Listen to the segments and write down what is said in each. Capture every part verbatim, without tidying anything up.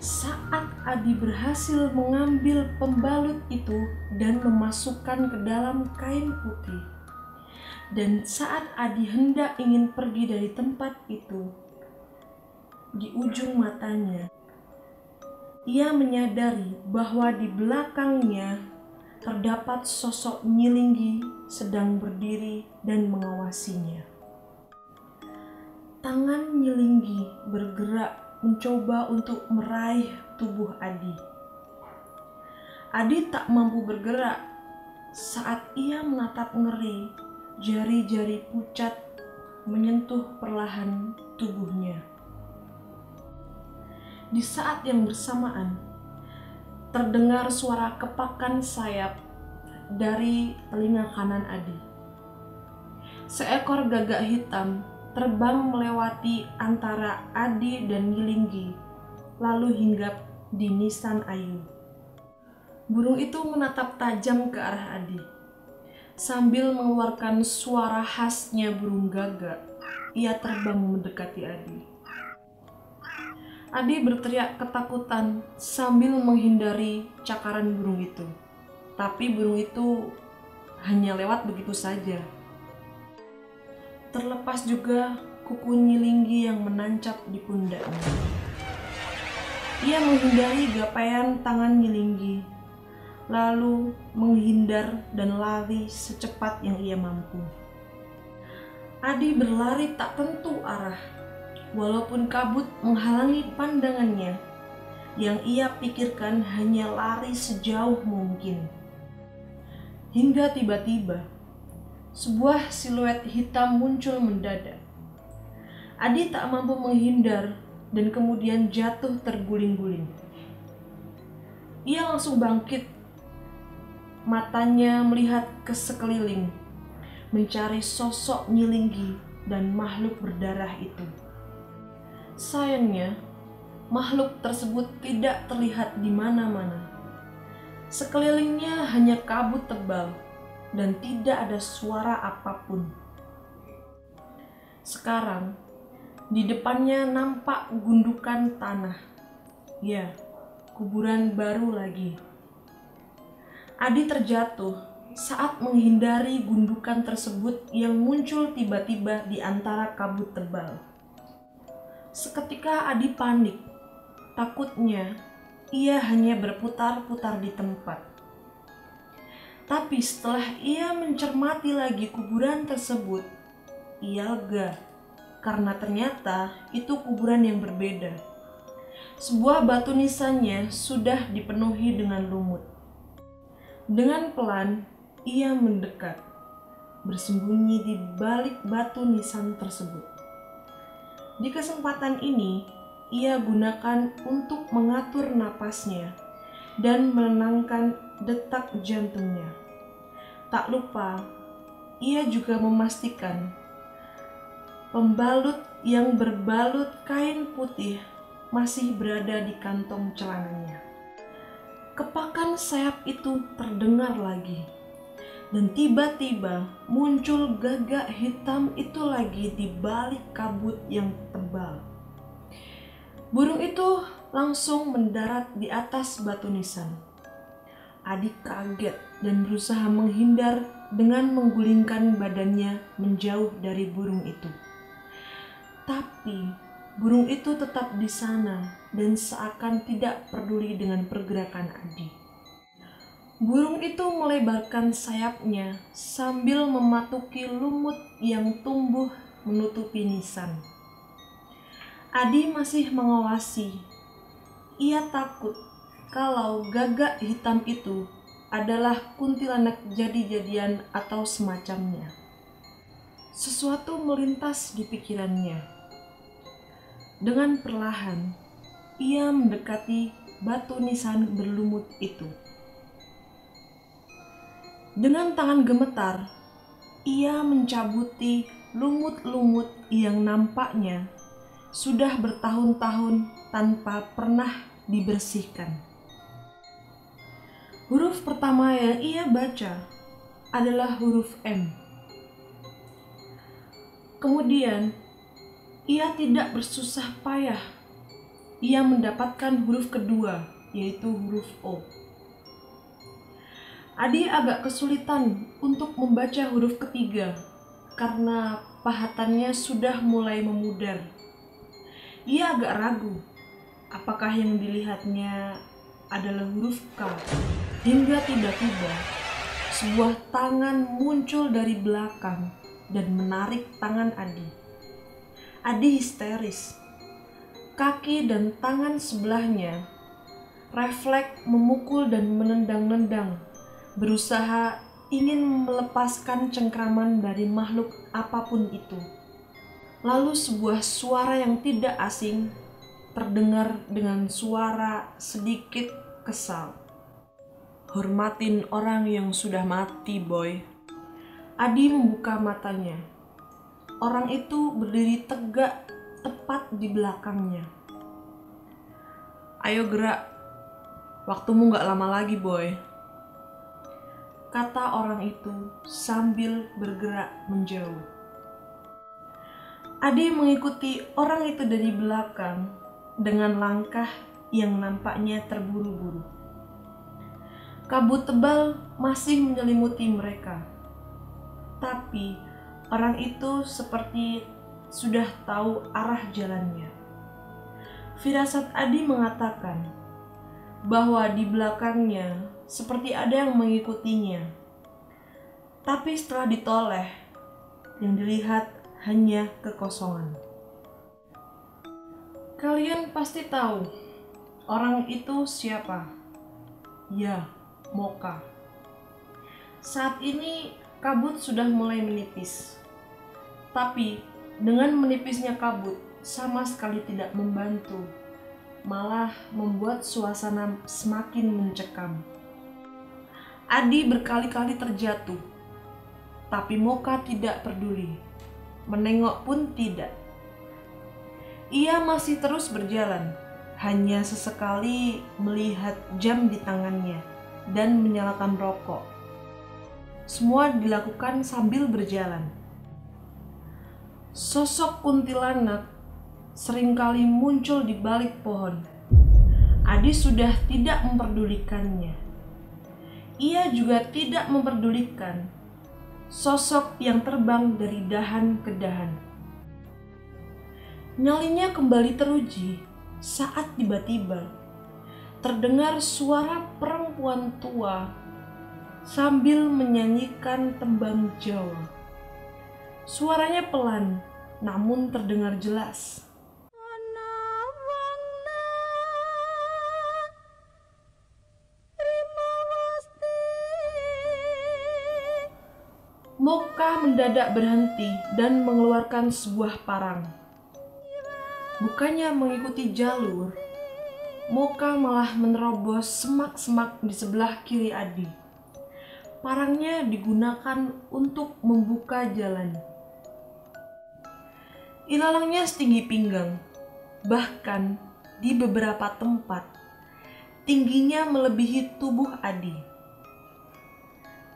Saat Adi berhasil mengambil pembalut itu dan memasukkan ke dalam kain putih, dan saat Adi hendak ingin pergi dari tempat itu, di ujung matanya ia menyadari bahwa di belakangnya terdapat sosok Nyi Linggi sedang berdiri dan mengawasinya. Tangan Nyi Linggi bergerak mencoba untuk meraih tubuh Adi. Adi tak mampu bergerak saat ia menatap ngeri jari-jari pucat menyentuh perlahan tubuhnya. Di saat yang bersamaan, terdengar suara kepakan sayap dari telinga kanan Adi. Seekor gagak hitam terbang melewati antara Adi dan Nyi Linggi, lalu hinggap di nisan Ayu. Burung itu menatap tajam ke arah Adi, sambil mengeluarkan suara khasnya burung gagak. Ia terbang mendekati Adi. Adi berteriak ketakutan sambil menghindari cakaran burung itu. Tapi burung itu hanya lewat begitu saja. Terlepas juga kuku Nyi Linggi yang menancap di pundaknya. Ia menghindari gapayan tangan Nyi Linggi, lalu menghindar dan lari secepat yang ia mampu. Adi berlari tak tentu arah, walaupun kabut menghalangi pandangannya, yang ia pikirkan hanya lari sejauh mungkin. Hingga tiba-tiba, sebuah siluet hitam muncul mendadak. Adi tak mampu menghindar dan kemudian jatuh terguling-guling. Ia langsung bangkit. Matanya melihat ke sekeliling, mencari sosok Nyi Linggi dan makhluk berdarah itu. Sayangnya, makhluk tersebut tidak terlihat di mana-mana. Sekelilingnya hanya kabut tebal dan tidak ada suara apapun. Sekarang, di depannya nampak gundukan tanah. Ya, kuburan baru lagi. Adi terjatuh saat menghindari gundukan tersebut yang muncul tiba-tiba di antara kabut tebal. Seketika Adi panik. Takutnya, ia hanya berputar-putar di tempat. Tapi setelah ia mencermati lagi kuburan tersebut, ia lega karena ternyata itu kuburan yang berbeda. Sebuah batu nisannya sudah dipenuhi dengan lumut. Dengan pelan, ia mendekat, bersembunyi di balik batu nisan tersebut. Di kesempatan ini, ia gunakan untuk mengatur napasnya dan menenangkan detak jantungnya. Tak lupa, ia juga memastikan pembalut yang berbalut kain putih masih berada di kantong celananya. Kepakan sayap itu terdengar lagi, dan tiba-tiba muncul gagak hitam itu lagi di balik kabut yang tebal. Burung itu langsung mendarat di atas batu nisan. Adi kaget dan berusaha menghindar dengan menggulingkan badannya menjauh dari burung itu. Tapi burung itu tetap di sana dan seakan tidak peduli dengan pergerakan Adi. Burung itu melebarkan sayapnya sambil mematuki lumut yang tumbuh menutupi nisan. Adi masih mengawasi. Ia takut kalau gagak hitam itu adalah kuntilanak jadi-jadian atau semacamnya. Sesuatu melintas di pikirannya. Dengan perlahan, ia mendekati batu nisan berlumut itu. Dengan tangan gemetar, ia mencabuti lumut-lumut yang nampaknya sudah bertahun-tahun tanpa pernah dibersihkan. Huruf pertama yang ia baca adalah huruf M. Kemudian, ia tidak bersusah payah ia mendapatkan huruf kedua, yaitu huruf O. Adi agak kesulitan untuk membaca huruf ketiga karena pahatannya sudah mulai memudar. Ia agak ragu apakah yang dilihatnya adalah huruf K, hingga tiba-tiba sebuah tangan muncul dari belakang dan menarik tangan Adi. Adi histeris. Kaki dan tangan sebelahnya refleks memukul dan menendang-nendang, berusaha ingin melepaskan cengkraman dari makhluk apapun itu. Lalu sebuah suara yang tidak asing terdengar dengan suara sedikit kesal. "Hormatin orang yang sudah mati, boy." Adi membuka matanya. Orang itu berdiri tegak tepat di belakangnya. "Ayo gerak, waktumu gak lama lagi, boy," kata orang itu sambil bergerak menjauh. Adi mengikuti orang itu dari belakang dengan langkah yang nampaknya terburu-buru. Kabut tebal masih menyelimuti mereka, tapi orang itu seperti sudah tahu arah jalannya. Firasat Adi mengatakan bahwa di belakangnya seperti ada yang mengikutinya. Tapi setelah ditoleh, yang dilihat hanya kekosongan. Kalian pasti tahu orang itu siapa? Ya, Moka. Saat ini kabut sudah mulai menipis. Tapi dengan menipisnya kabut sama sekali tidak membantu, malah membuat suasana semakin mencekam. Adi berkali-kali terjatuh, tapi Moka tidak peduli, menengok pun tidak. Ia masih terus berjalan, hanya sesekali melihat jam di tangannya dan menyalakan rokok. Semua dilakukan sambil berjalan. Sosok kuntilanak seringkali muncul di balik pohon. Adi sudah tidak memperdulikannya. Ia juga tidak memperdulikan sosok yang terbang dari dahan ke dahan. Nyalinya kembali teruji saat tiba-tiba terdengar suara perempuan tua sambil menyanyikan tembang Jawa. Suaranya pelan namun terdengar jelas. Moka mendadak berhenti dan mengeluarkan sebuah parang. Bukannya mengikuti jalur, Moka malah menerobos semak-semak di sebelah kiri Adi. Parangnya digunakan untuk membuka jalan. Ilalangnya setinggi pinggang, bahkan di beberapa tempat tingginya melebihi tubuh Adi.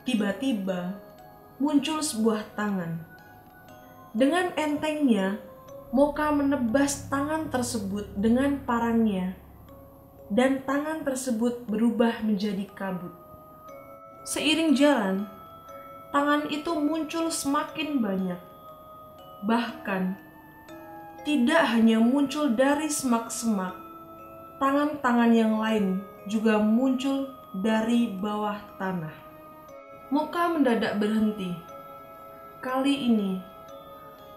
Tiba-tiba muncul sebuah tangan. Dengan entengnya, Moka menebas tangan tersebut dengan parangnya, dan tangan tersebut berubah menjadi kabut. Seiring jalan, tangan itu muncul semakin banyak. Bahkan, tidak hanya muncul dari semak-semak, tangan-tangan yang lain juga muncul dari bawah tanah. Moka mendadak berhenti. Kali ini,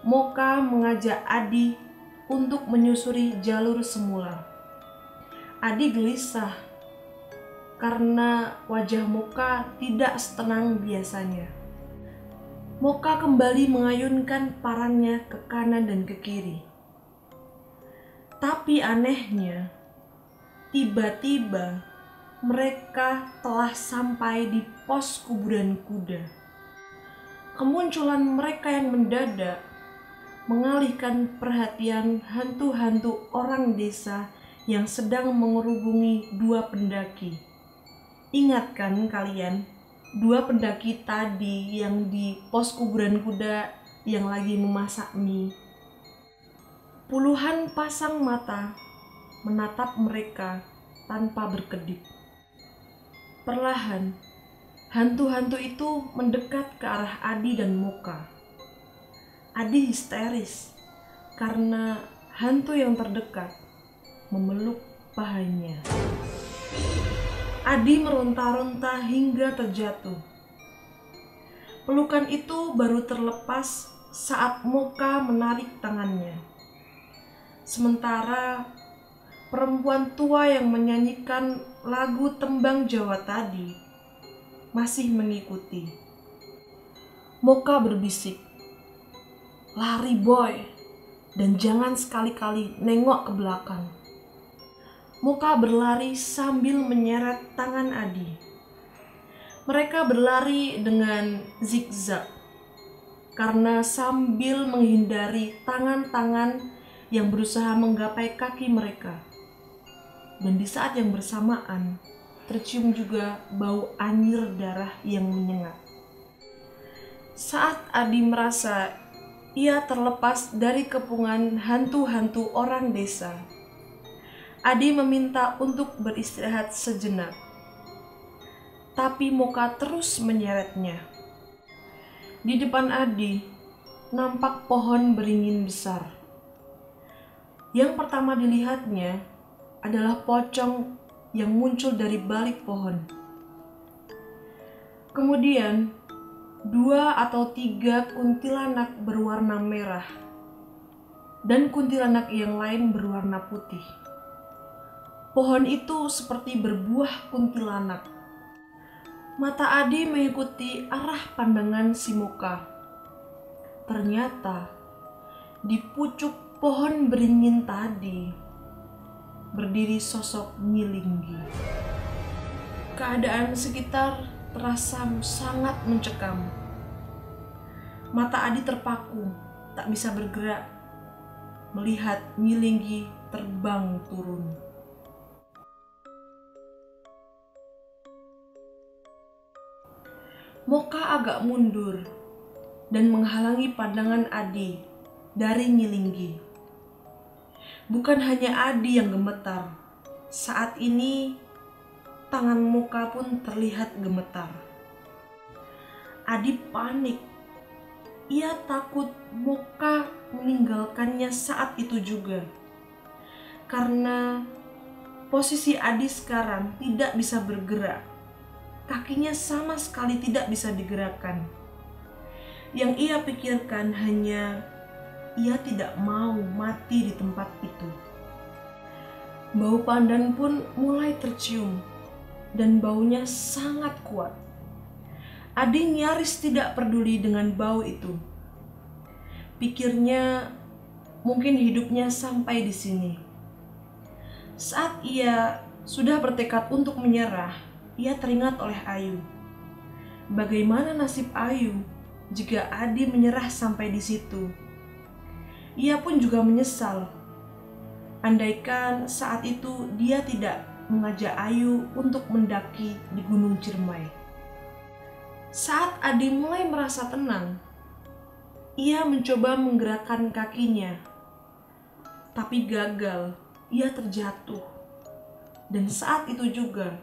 Moka mengajak Adi untuk menyusuri jalur semula. Adi gelisah karena wajah Moka tidak setenang biasanya. Moka kembali mengayunkan parangnya ke kanan dan ke kiri. Tapi anehnya, tiba-tiba mereka telah sampai di pos kuburan kuda. Kemunculan mereka yang mendadak mengalihkan perhatian hantu-hantu orang desa yang sedang mengerubungi dua pendaki. Ingatkan kalian, dua pendaki tadi yang di pos kuburan kuda yang lagi memasak mie. Puluhan pasang mata menatap mereka tanpa berkedip. Perlahan, hantu-hantu itu mendekat ke arah Adi dan Moka. Adi histeris karena hantu yang terdekat memeluk pahanya. Adi meronta-ronta hingga terjatuh. Pelukan itu baru terlepas saat Moka menarik tangannya. Sementara perempuan tua yang menyanyikan lagu tembang Jawa tadi masih mengikuti. Moka berbisik, "Lari boy, dan jangan sekali-kali nengok ke belakang." Moka berlari sambil menyeret tangan Adi. Mereka berlari dengan zigzag karena sambil menghindari tangan-tangan yang berusaha menggapai kaki mereka. Dan di saat yang bersamaan, tercium juga bau anyir darah yang menyengat. Saat Adi merasa ia terlepas dari kepungan hantu-hantu orang desa, Adi meminta untuk beristirahat sejenak. Tapi Moka terus menyeretnya. Di depan Adi, nampak pohon beringin besar. Yang pertama dilihatnya adalah pocong yang muncul dari balik pohon. Kemudian, dua atau tiga kuntilanak berwarna merah dan kuntilanak yang lain berwarna putih. Pohon itu seperti berbuah kuntilanak. Mata Adi mengikuti arah pandangan si Moka. Ternyata, di pucuk pohon beringin tadi berdiri sosok Nyi Linggi. Keadaan sekitar terasa sangat mencekam. Mata Adi terpaku, tak bisa bergerak, melihat Nyi Linggi terbang turun. Moka agak mundur dan menghalangi pandangan Adi dari Nyi Linggi. Bukan hanya Adi yang gemetar, saat ini tangan Moka pun terlihat gemetar. Adi panik. Ia takut Moka meninggalkannya saat itu juga. Karena posisi Adi sekarang tidak bisa bergerak. Kakinya sama sekali tidak bisa digerakkan. Yang ia pikirkan hanya ia tidak mau mati di tempat itu. Bau pandan pun mulai tercium dan baunya sangat kuat. Adi nyaris tidak peduli dengan bau itu. Pikirnya mungkin hidupnya sampai di sini. Saat ia sudah bertekad untuk menyerah, ia teringat oleh Ayu. Bagaimana nasib Ayu jika Adi menyerah sampai di situ? Ia pun juga menyesal. Andaikan saat itu dia tidak mengajak Ayu untuk mendaki di Gunung Ciremai. Saat Adi mulai merasa tenang, ia mencoba menggerakkan kakinya. Tapi gagal, ia terjatuh. Dan saat itu juga,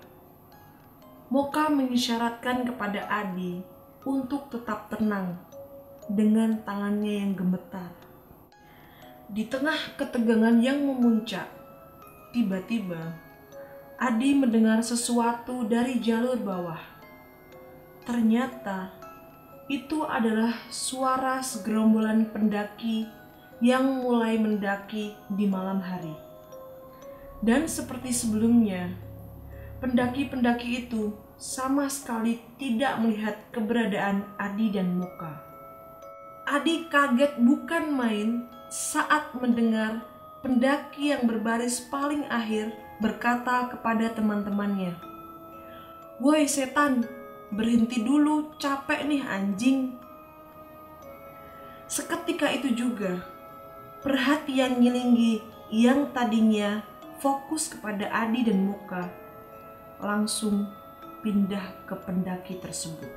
Moka mengisyaratkan kepada Adi untuk tetap tenang dengan tangannya yang gemetar. Di tengah ketegangan yang memuncak, tiba-tiba Adi mendengar sesuatu dari jalur bawah. Ternyata itu adalah suara segerombolan pendaki yang mulai mendaki di malam hari. Dan seperti sebelumnya, pendaki-pendaki itu sama sekali tidak melihat keberadaan Adi dan Moka. Adi kaget bukan main saat mendengar pendaki yang berbaris paling akhir berkata kepada teman-temannya, "Woi setan, berhenti dulu, capek nih anjing." Seketika itu juga, perhatian Nyi Linggi yang tadinya fokus kepada Adi dan Moka langsung pindah ke pendaki tersebut.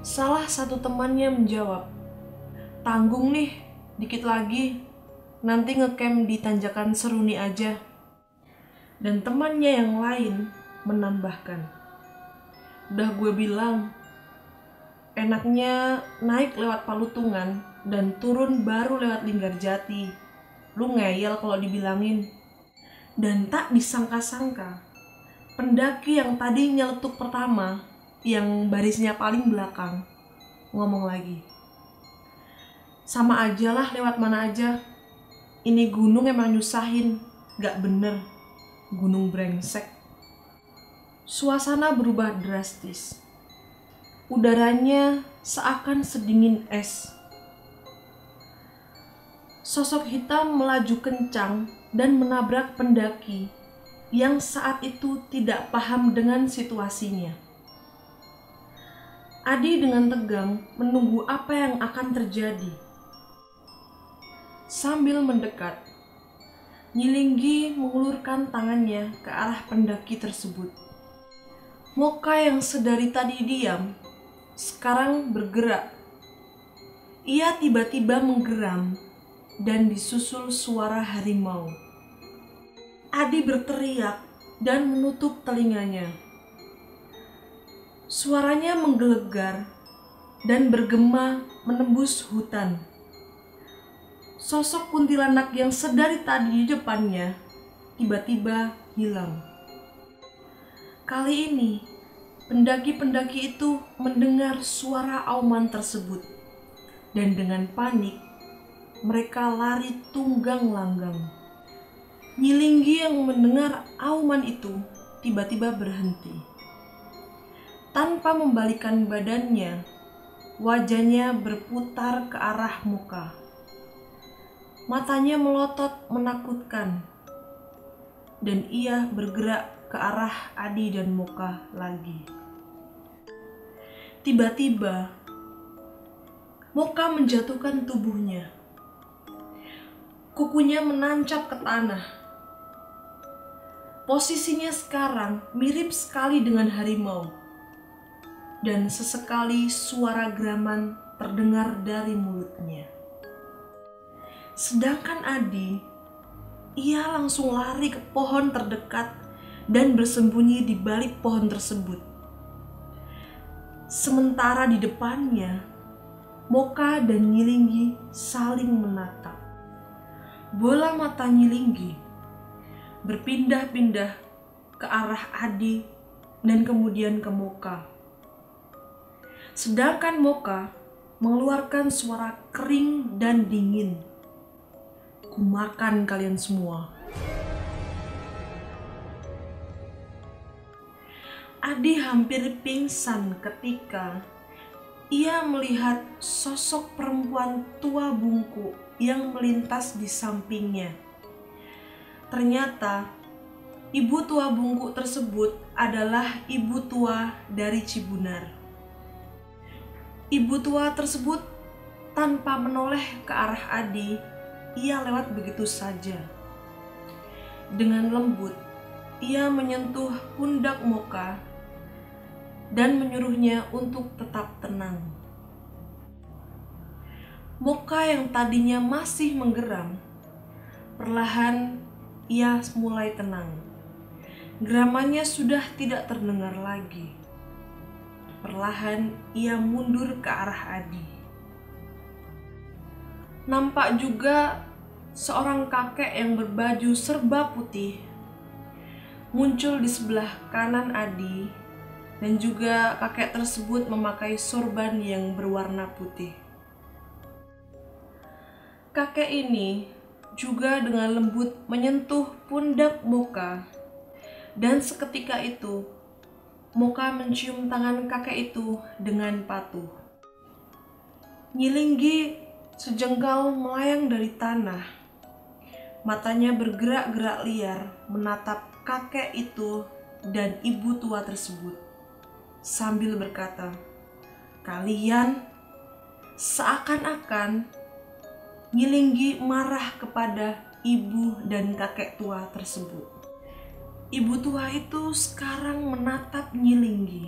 Salah satu temannya menjawab, "Tanggung nih, dikit lagi." nanti ngecamp di tanjakan Seruni aja. Dan temannya yang lain menambahkan, udah gue bilang, enaknya naik lewat Palutungan dan turun baru lewat Linggarjati. Lu ngeyel kalau dibilangin. Dan tak disangka-sangka, pendaki yang tadi nyeletuk pertama, yang barisnya paling belakang, ngomong lagi, sama aja lah lewat mana aja. Ini gunung emang nyusahin, gak bener. Gunung brengsek. Suasana berubah drastis. Udaranya seakan sedingin es. Sosok hitam melaju kencang dan menabrak pendaki yang saat itu tidak paham dengan situasinya. Adi dengan tegang menunggu apa yang akan terjadi. Sambil mendekat, Nyi Linggi mengulurkan tangannya ke arah pendaki tersebut. Moka yang sedari tadi diam, sekarang bergerak. Ia tiba-tiba menggeram dan disusul suara harimau. Adi berteriak dan menutup telinganya. Suaranya menggelegar dan bergema menembus hutan. Sosok kuntilanak yang sedari tadi di depannya tiba-tiba hilang. Kali ini, pendaki-pendaki itu mendengar suara auman tersebut, dan dengan panik, mereka lari tunggang-langgang. Nyi Linggi yang mendengar auman itu tiba-tiba berhenti. Tanpa membalikan badannya, wajahnya berputar ke arah muka. Matanya melotot menakutkan, dan ia bergerak ke arah Adi dan Moka lagi. Tiba-tiba, Moka menjatuhkan tubuhnya. Kukunya menancap ke tanah. Posisinya sekarang mirip sekali dengan harimau. Dan sesekali suara geraman terdengar dari mulutnya. Sedangkan Adi, ia langsung lari ke pohon terdekat dan bersembunyi di balik pohon tersebut. Sementara di depannya, Moka dan Nyi Linggi saling menatap. Bola mata Nyi Linggi berpindah-pindah ke arah Adi dan kemudian ke Moka. Sedangkan Moka mengeluarkan suara kering dan dingin. Kumakan kalian semua. Adi hampir pingsan ketika ia melihat sosok perempuan tua bungku yang melintas di sampingnya. Ternyata ibu tua bungku tersebut adalah ibu tua dari Cibunar. Ibu tua tersebut tanpa menoleh ke arah Adi, ia lewat begitu saja. Dengan lembut, ia menyentuh pundak Moka dan menyuruhnya untuk tetap tenang. Moka yang tadinya masih menggeram, perlahan ia mulai tenang. Geramannya sudah tidak terdengar lagi. Perlahan ia mundur ke arah Adi. Nampak juga seorang kakek yang berbaju serba putih muncul di sebelah kanan Adi. Dan juga kakek tersebut memakai sorban yang berwarna putih. Kakek ini juga dengan lembut menyentuh pundak Moka. Dan seketika itu, Moka mencium tangan kakek itu dengan patuh. Nyi Linggi sejengkal melayang dari tanah. Matanya bergerak-gerak liar menatap kakek itu dan ibu tua tersebut. Sambil berkata, kalian seakan-akan. Nyi Linggi marah kepada ibu dan kakek tua tersebut. Ibu tua itu sekarang menatap Nyi Linggi.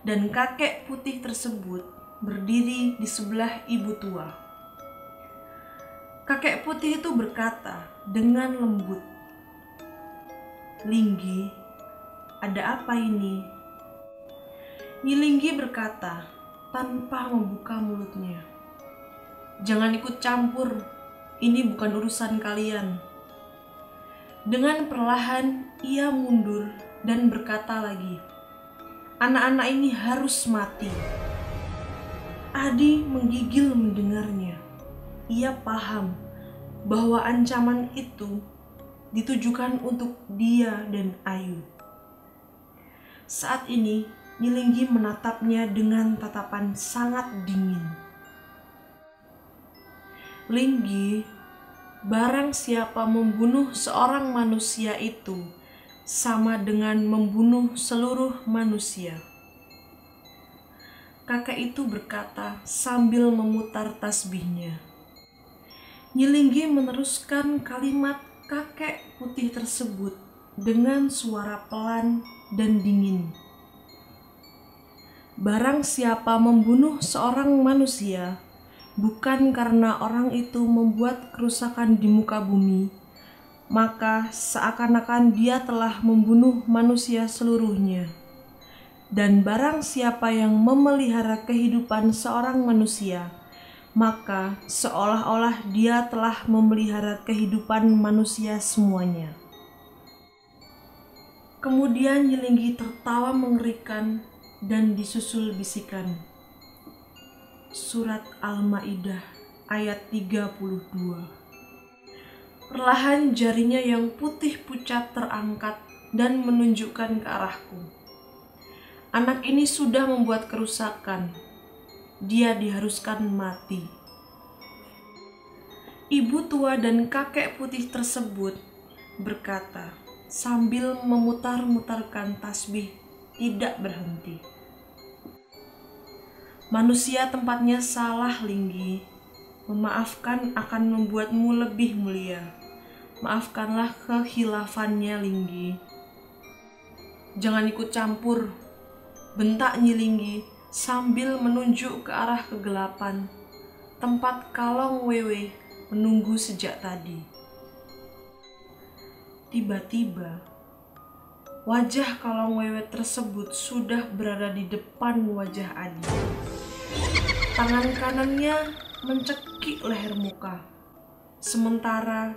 Dan kakek putih tersebut berdiri di sebelah ibu tua. Kakek putih itu berkata dengan lembut, "Linggi, ada apa ini?" Nyi Linggi berkata tanpa membuka mulutnya, "Jangan ikut campur, ini bukan urusan kalian." Dengan perlahan ia mundur dan berkata lagi, "Anak-anak ini harus mati." Adi menggigil mendengarnya. Ia paham bahwa ancaman itu ditujukan untuk dia dan Ayu. Saat ini Nyi Linggi menatapnya dengan tatapan sangat dingin. "Linggi, barang siapa membunuh seorang manusia itu sama dengan membunuh seluruh manusia." Kakek itu berkata sambil memutar tasbihnya. Nyi Linggi meneruskan kalimat kakek putih tersebut dengan suara pelan dan dingin. "Barang siapa membunuh seorang manusia, bukan karena orang itu membuat kerusakan di muka bumi, maka seakan-akan dia telah membunuh manusia seluruhnya. Dan barang siapa yang memelihara kehidupan seorang manusia, maka seolah-olah dia telah memelihara kehidupan manusia semuanya." Kemudian Nyi Linggi tertawa mengerikan dan disusul bisikan, Surat Al-Ma'idah ayat tiga puluh dua. Perlahan jarinya yang putih pucat terangkat dan menunjukkan ke arahku. "Anak ini sudah membuat kerusakan. Dia diharuskan mati." Ibu tua dan kakek putih tersebut berkata sambil memutar-mutarkan tasbih tidak berhenti. "Manusia tempatnya salah, Linggi. Memaafkan akan membuatmu lebih mulia. Maafkanlah kekhilafannya, Linggi." "Jangan ikut campur," bentak Nyi Linggi sambil menunjuk ke arah kegelapan, tempat kalong wewe menunggu sejak tadi. Tiba-tiba, wajah kalong wewe tersebut sudah berada di depan wajah Adi. Tangan kanannya mencekik leher muka, sementara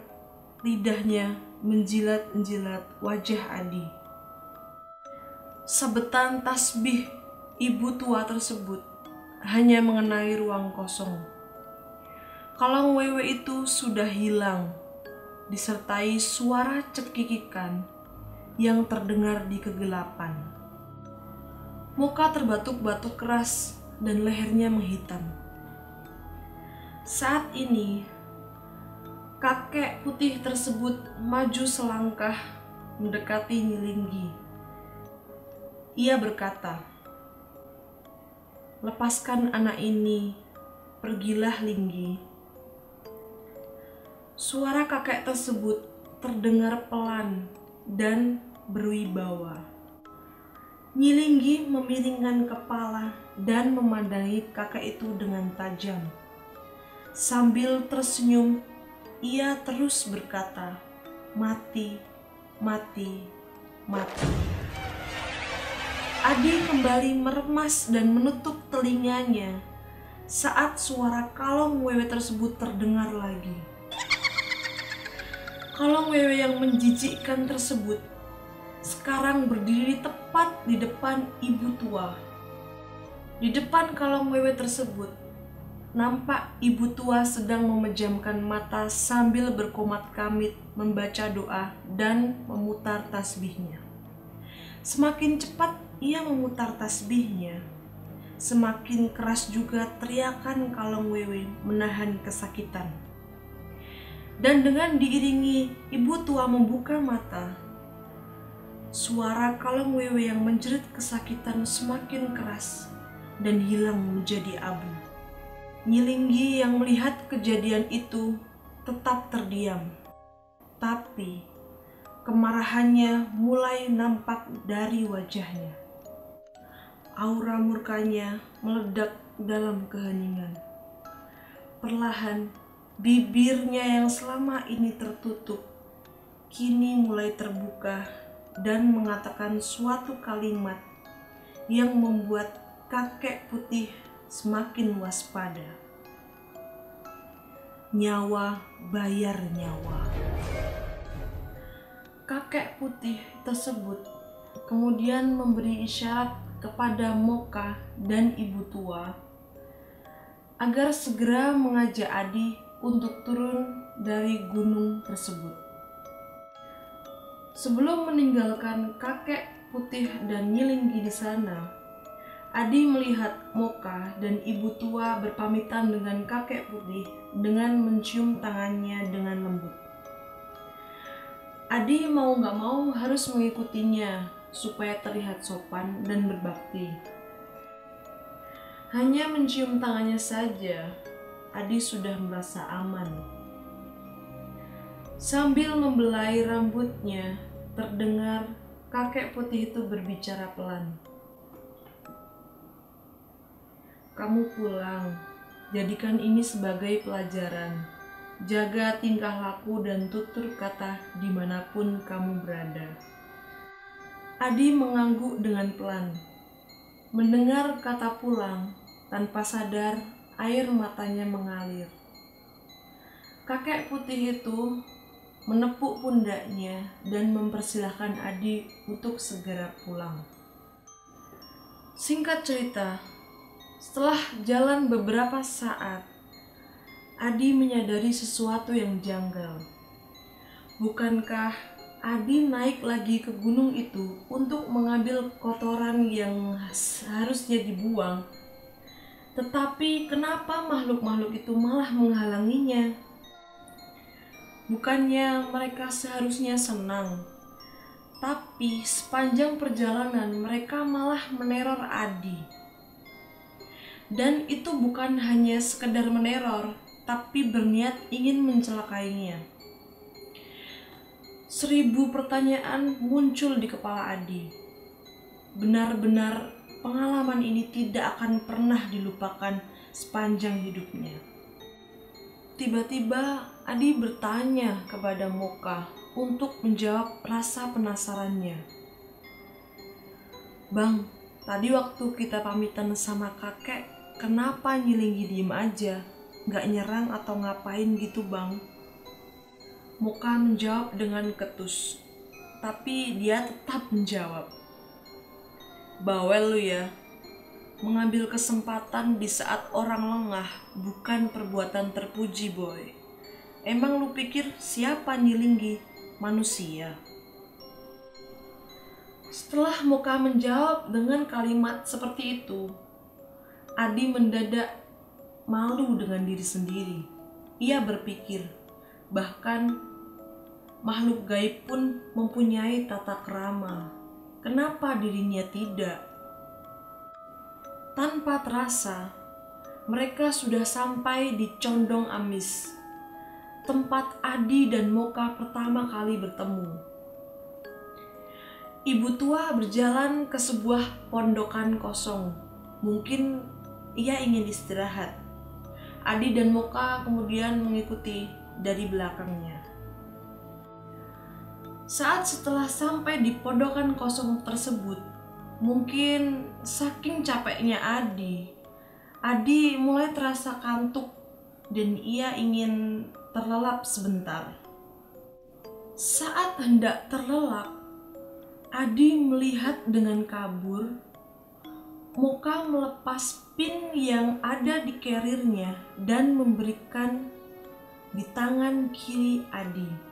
lidahnya menjilat-jilat wajah Adi. Sebetan tasbih ibu tua tersebut hanya mengenai ruang kosong. Kalong wewe itu sudah hilang, disertai suara cekikikan yang terdengar di kegelapan. Muka terbatuk-batuk keras dan lehernya menghitam. Saat ini, kakek putih tersebut maju selangkah mendekati Nyi Linggi. Ia berkata, "Lepaskan anak ini, pergilah Linggi." Suara kakek tersebut terdengar pelan dan berwibawa. Nyi Linggi memiringkan kepala dan memandangi kakek itu dengan tajam. Sambil tersenyum, ia terus berkata, "Mati, mati, mati." Adi kembali meremas dan menutup telinganya saat suara kalong wewe tersebut terdengar lagi. Kalong wewe yang menjijikkan tersebut sekarang berdiri tepat di depan ibu tua. Di depan kalong wewe tersebut nampak ibu tua sedang memejamkan mata sambil berkomat-kamit membaca doa dan memutar tasbihnya. Semakin cepat ia memutar tasbihnya, semakin keras juga teriakan kalong wewe menahan kesakitan. Dan dengan diiringi ibu tua membuka mata, suara kalong wewe yang menjerit kesakitan semakin keras dan hilang menjadi abu. Nyi Linggi yang melihat kejadian itu tetap terdiam, tapi kemarahannya mulai nampak dari wajahnya. Aura murkanya meledak dalam keheningan. Perlahan Bibirnya yang selama ini tertutup, kini mulai terbuka dan mengatakan suatu kalimat yang membuat kakek putih semakin waspada. Nyawa bayar nyawa. Kakek putih tersebut kemudian memberi isyarat kepada Moka dan ibu tua agar segera mengajak Adi untuk turun dari gunung tersebut. Sebelum meninggalkan kakek putih dan Nyi Linggi di sana, Adi melihat Moka dan ibu tua berpamitan dengan kakek putih dengan mencium tangannya dengan lembut. Adi mau nggak mau harus mengikutinya supaya terlihat sopan dan berbakti. Hanya mencium tangannya saja, Adi sudah merasa aman. Sambil membelai rambutnya, terdengar kakek putih itu berbicara pelan. Kamu pulang, jadikan ini sebagai pelajaran. Jaga tingkah laku dan tutur kata dimanapun kamu berada. Adi mengangguk dengan pelan. Mendengar kata pulang, tanpa sadar air matanya mengalir. Kakek putih itu menepuk pundaknya dan mempersilahkan Adi untuk segera pulang. Singkat cerita, setelah jalan beberapa saat, Adi menyadari sesuatu yang janggal. Bukankah Adi naik lagi ke gunung itu untuk mengambil kotoran yang harusnya dibuang? Tetapi kenapa makhluk-makhluk itu malah menghalanginya? Bukannya mereka seharusnya senang, tapi sepanjang perjalanan mereka malah meneror Adi. Dan itu bukan hanya sekedar meneror, tapi berniat ingin mencelakainya. Seribu pertanyaan muncul di kepala Adi. Benar-benar pengalaman ini tidak akan pernah dilupakan sepanjang hidupnya. Tiba-tiba Adi bertanya kepada Moka untuk menjawab rasa penasarannya. Bang, tadi waktu kita pamitan sama kakek, kenapa Nyi Linggi diem aja, nggak nyerang atau ngapain gitu bang? Moka menjawab dengan ketus, tapi dia tetap menjawab. Bawel lu ya, mengambil kesempatan di saat orang lengah bukan perbuatan terpuji boy. Emang lu pikir siapa Nyi Linggi? Manusia. Setelah Moka menjawab dengan kalimat seperti itu, Adi mendadak malu dengan diri sendiri. Ia berpikir, bahkan makhluk gaib pun mempunyai tata krama. Kenapa dirinya tidak? Tanpa terasa, mereka sudah sampai di Condong Amis, tempat Adi dan Moka pertama kali bertemu. Ibu tua berjalan ke sebuah pondokan kosong. Mungkin ia ingin istirahat. Adi dan Moka kemudian mengikuti dari belakangnya. Saat setelah sampai di pondokan kosong tersebut, mungkin saking capeknya Adi, Adi mulai terasa kantuk dan ia ingin terlelap sebentar. Saat hendak terlelap, Adi melihat dengan kabur Moka melepas pin yang ada di karirnya dan memberikan di tangan kiri Adi.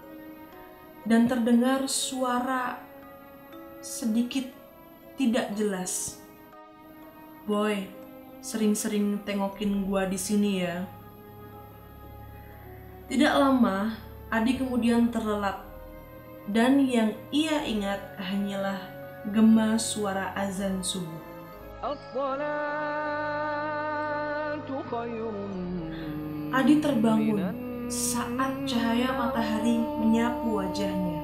Dan terdengar suara sedikit tidak jelas. Boy, sering-sering tengokin gua di sini ya. Tidak lama, Adi kemudian terlelap. Dan yang ia ingat hanyalah gema suara azan subuh. Adi terbangun saat cahaya matahari menyapu wajahnya.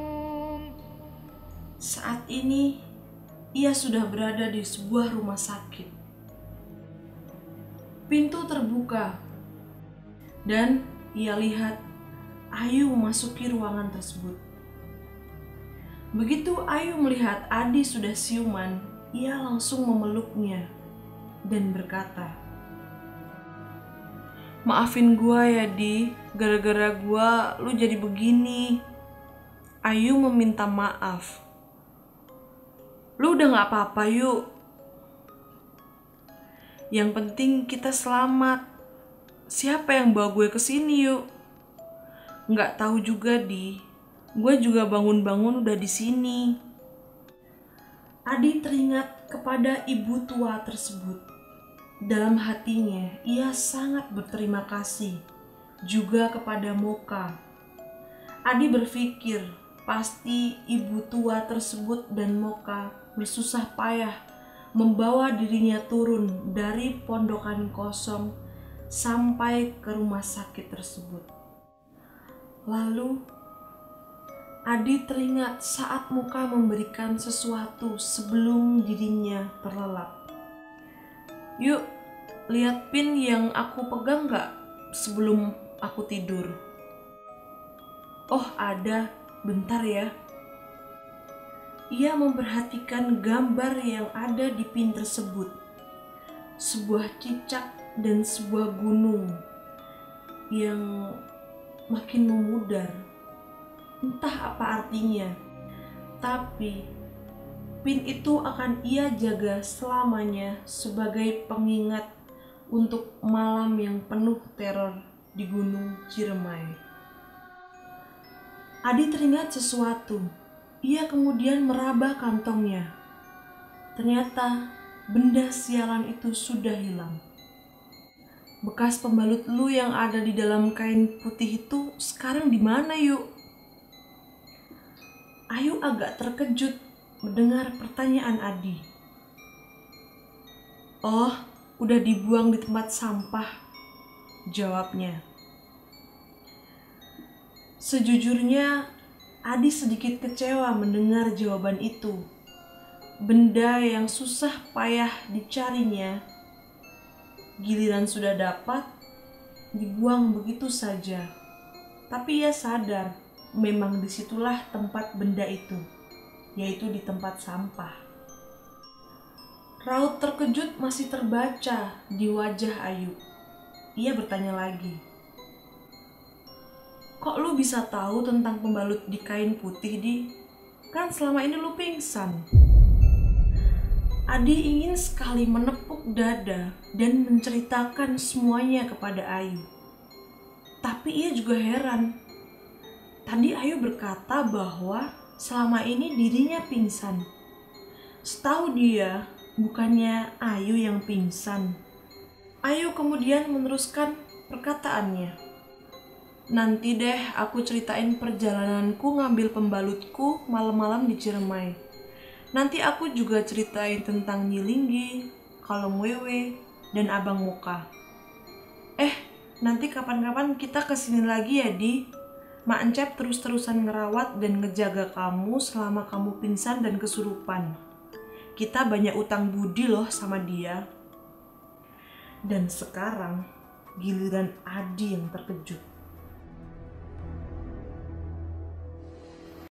Saat ini ia sudah berada di sebuah rumah sakit. Pintu terbuka dan Ia lihat Ayu memasuki ruangan tersebut. Begitu Ayu melihat Adi sudah siuman, ia langsung memeluknya dan berkata, "Maafin gua ya Di, gara-gara gua lu jadi begini." Ayu meminta maaf. "Lu udah gak apa-apa yuk. Yang penting kita selamat. Siapa yang bawa gue kesini yuk?" "Gak tahu juga Di, gue juga bangun-bangun udah di sini." Adi teringat kepada ibu tua tersebut. Dalam hatinya, ia sangat berterima kasih juga kepada Moka. Adi berpikir pasti ibu tua tersebut dan Moka bersusah payah membawa dirinya turun dari pondokan kosong sampai ke rumah sakit tersebut. Lalu, Adi teringat saat Moka memberikan sesuatu sebelum dirinya terlelap. "Yuk, lihat pin yang aku pegang gak sebelum aku tidur?" "Oh ada, bentar ya." Ia memperhatikan gambar yang ada di pin tersebut. Sebuah cicak dan sebuah gunung yang makin memudar. Entah apa artinya, tapi pin itu akan ia jaga selamanya sebagai pengingat untuk malam yang penuh teror di Gunung Ciremai. Adi teringat sesuatu. Ia kemudian meraba kantongnya. Ternyata benda sialan itu sudah hilang. "Bekas pembalut lu yang ada di dalam kain putih itu sekarang di mana yuk?" Ayu agak terkejut mendengar pertanyaan Adi. "Oh, udah dibuang di tempat sampah," jawabnya. Sejujurnya, Adi sedikit kecewa mendengar jawaban itu. Benda yang susah payah dicarinya, giliran sudah dapat, dibuang begitu saja. Tapi ia sadar, memang disitulah tempat benda itu, yaitu di tempat sampah. Raut terkejut masih terbaca di wajah Ayu. Ia bertanya lagi, "Kok lu bisa tahu tentang pembalut di kain putih, Di? Kan selama ini lu pingsan." Adi ingin sekali menepuk dada dan menceritakan semuanya kepada Ayu. Tapi ia juga heran. Tadi Ayu berkata bahwa selama ini dirinya pingsan. Setahu dia, bukannya Ayu yang pingsan. Ayu kemudian meneruskan perkataannya, "Nanti deh aku ceritain perjalananku ngambil pembalutku malam-malam di Ciremai. Nanti aku juga ceritain tentang Nyi Linggi, Kalong Wewe, dan Abang Moka. Eh, nanti kapan-kapan kita kesini lagi ya Di. Mak Encep terus-terusan ngerawat dan ngejaga kamu selama kamu pingsan dan kesurupan. Kita banyak utang budi loh sama dia." Dan sekarang giliran Adi yang terkejut.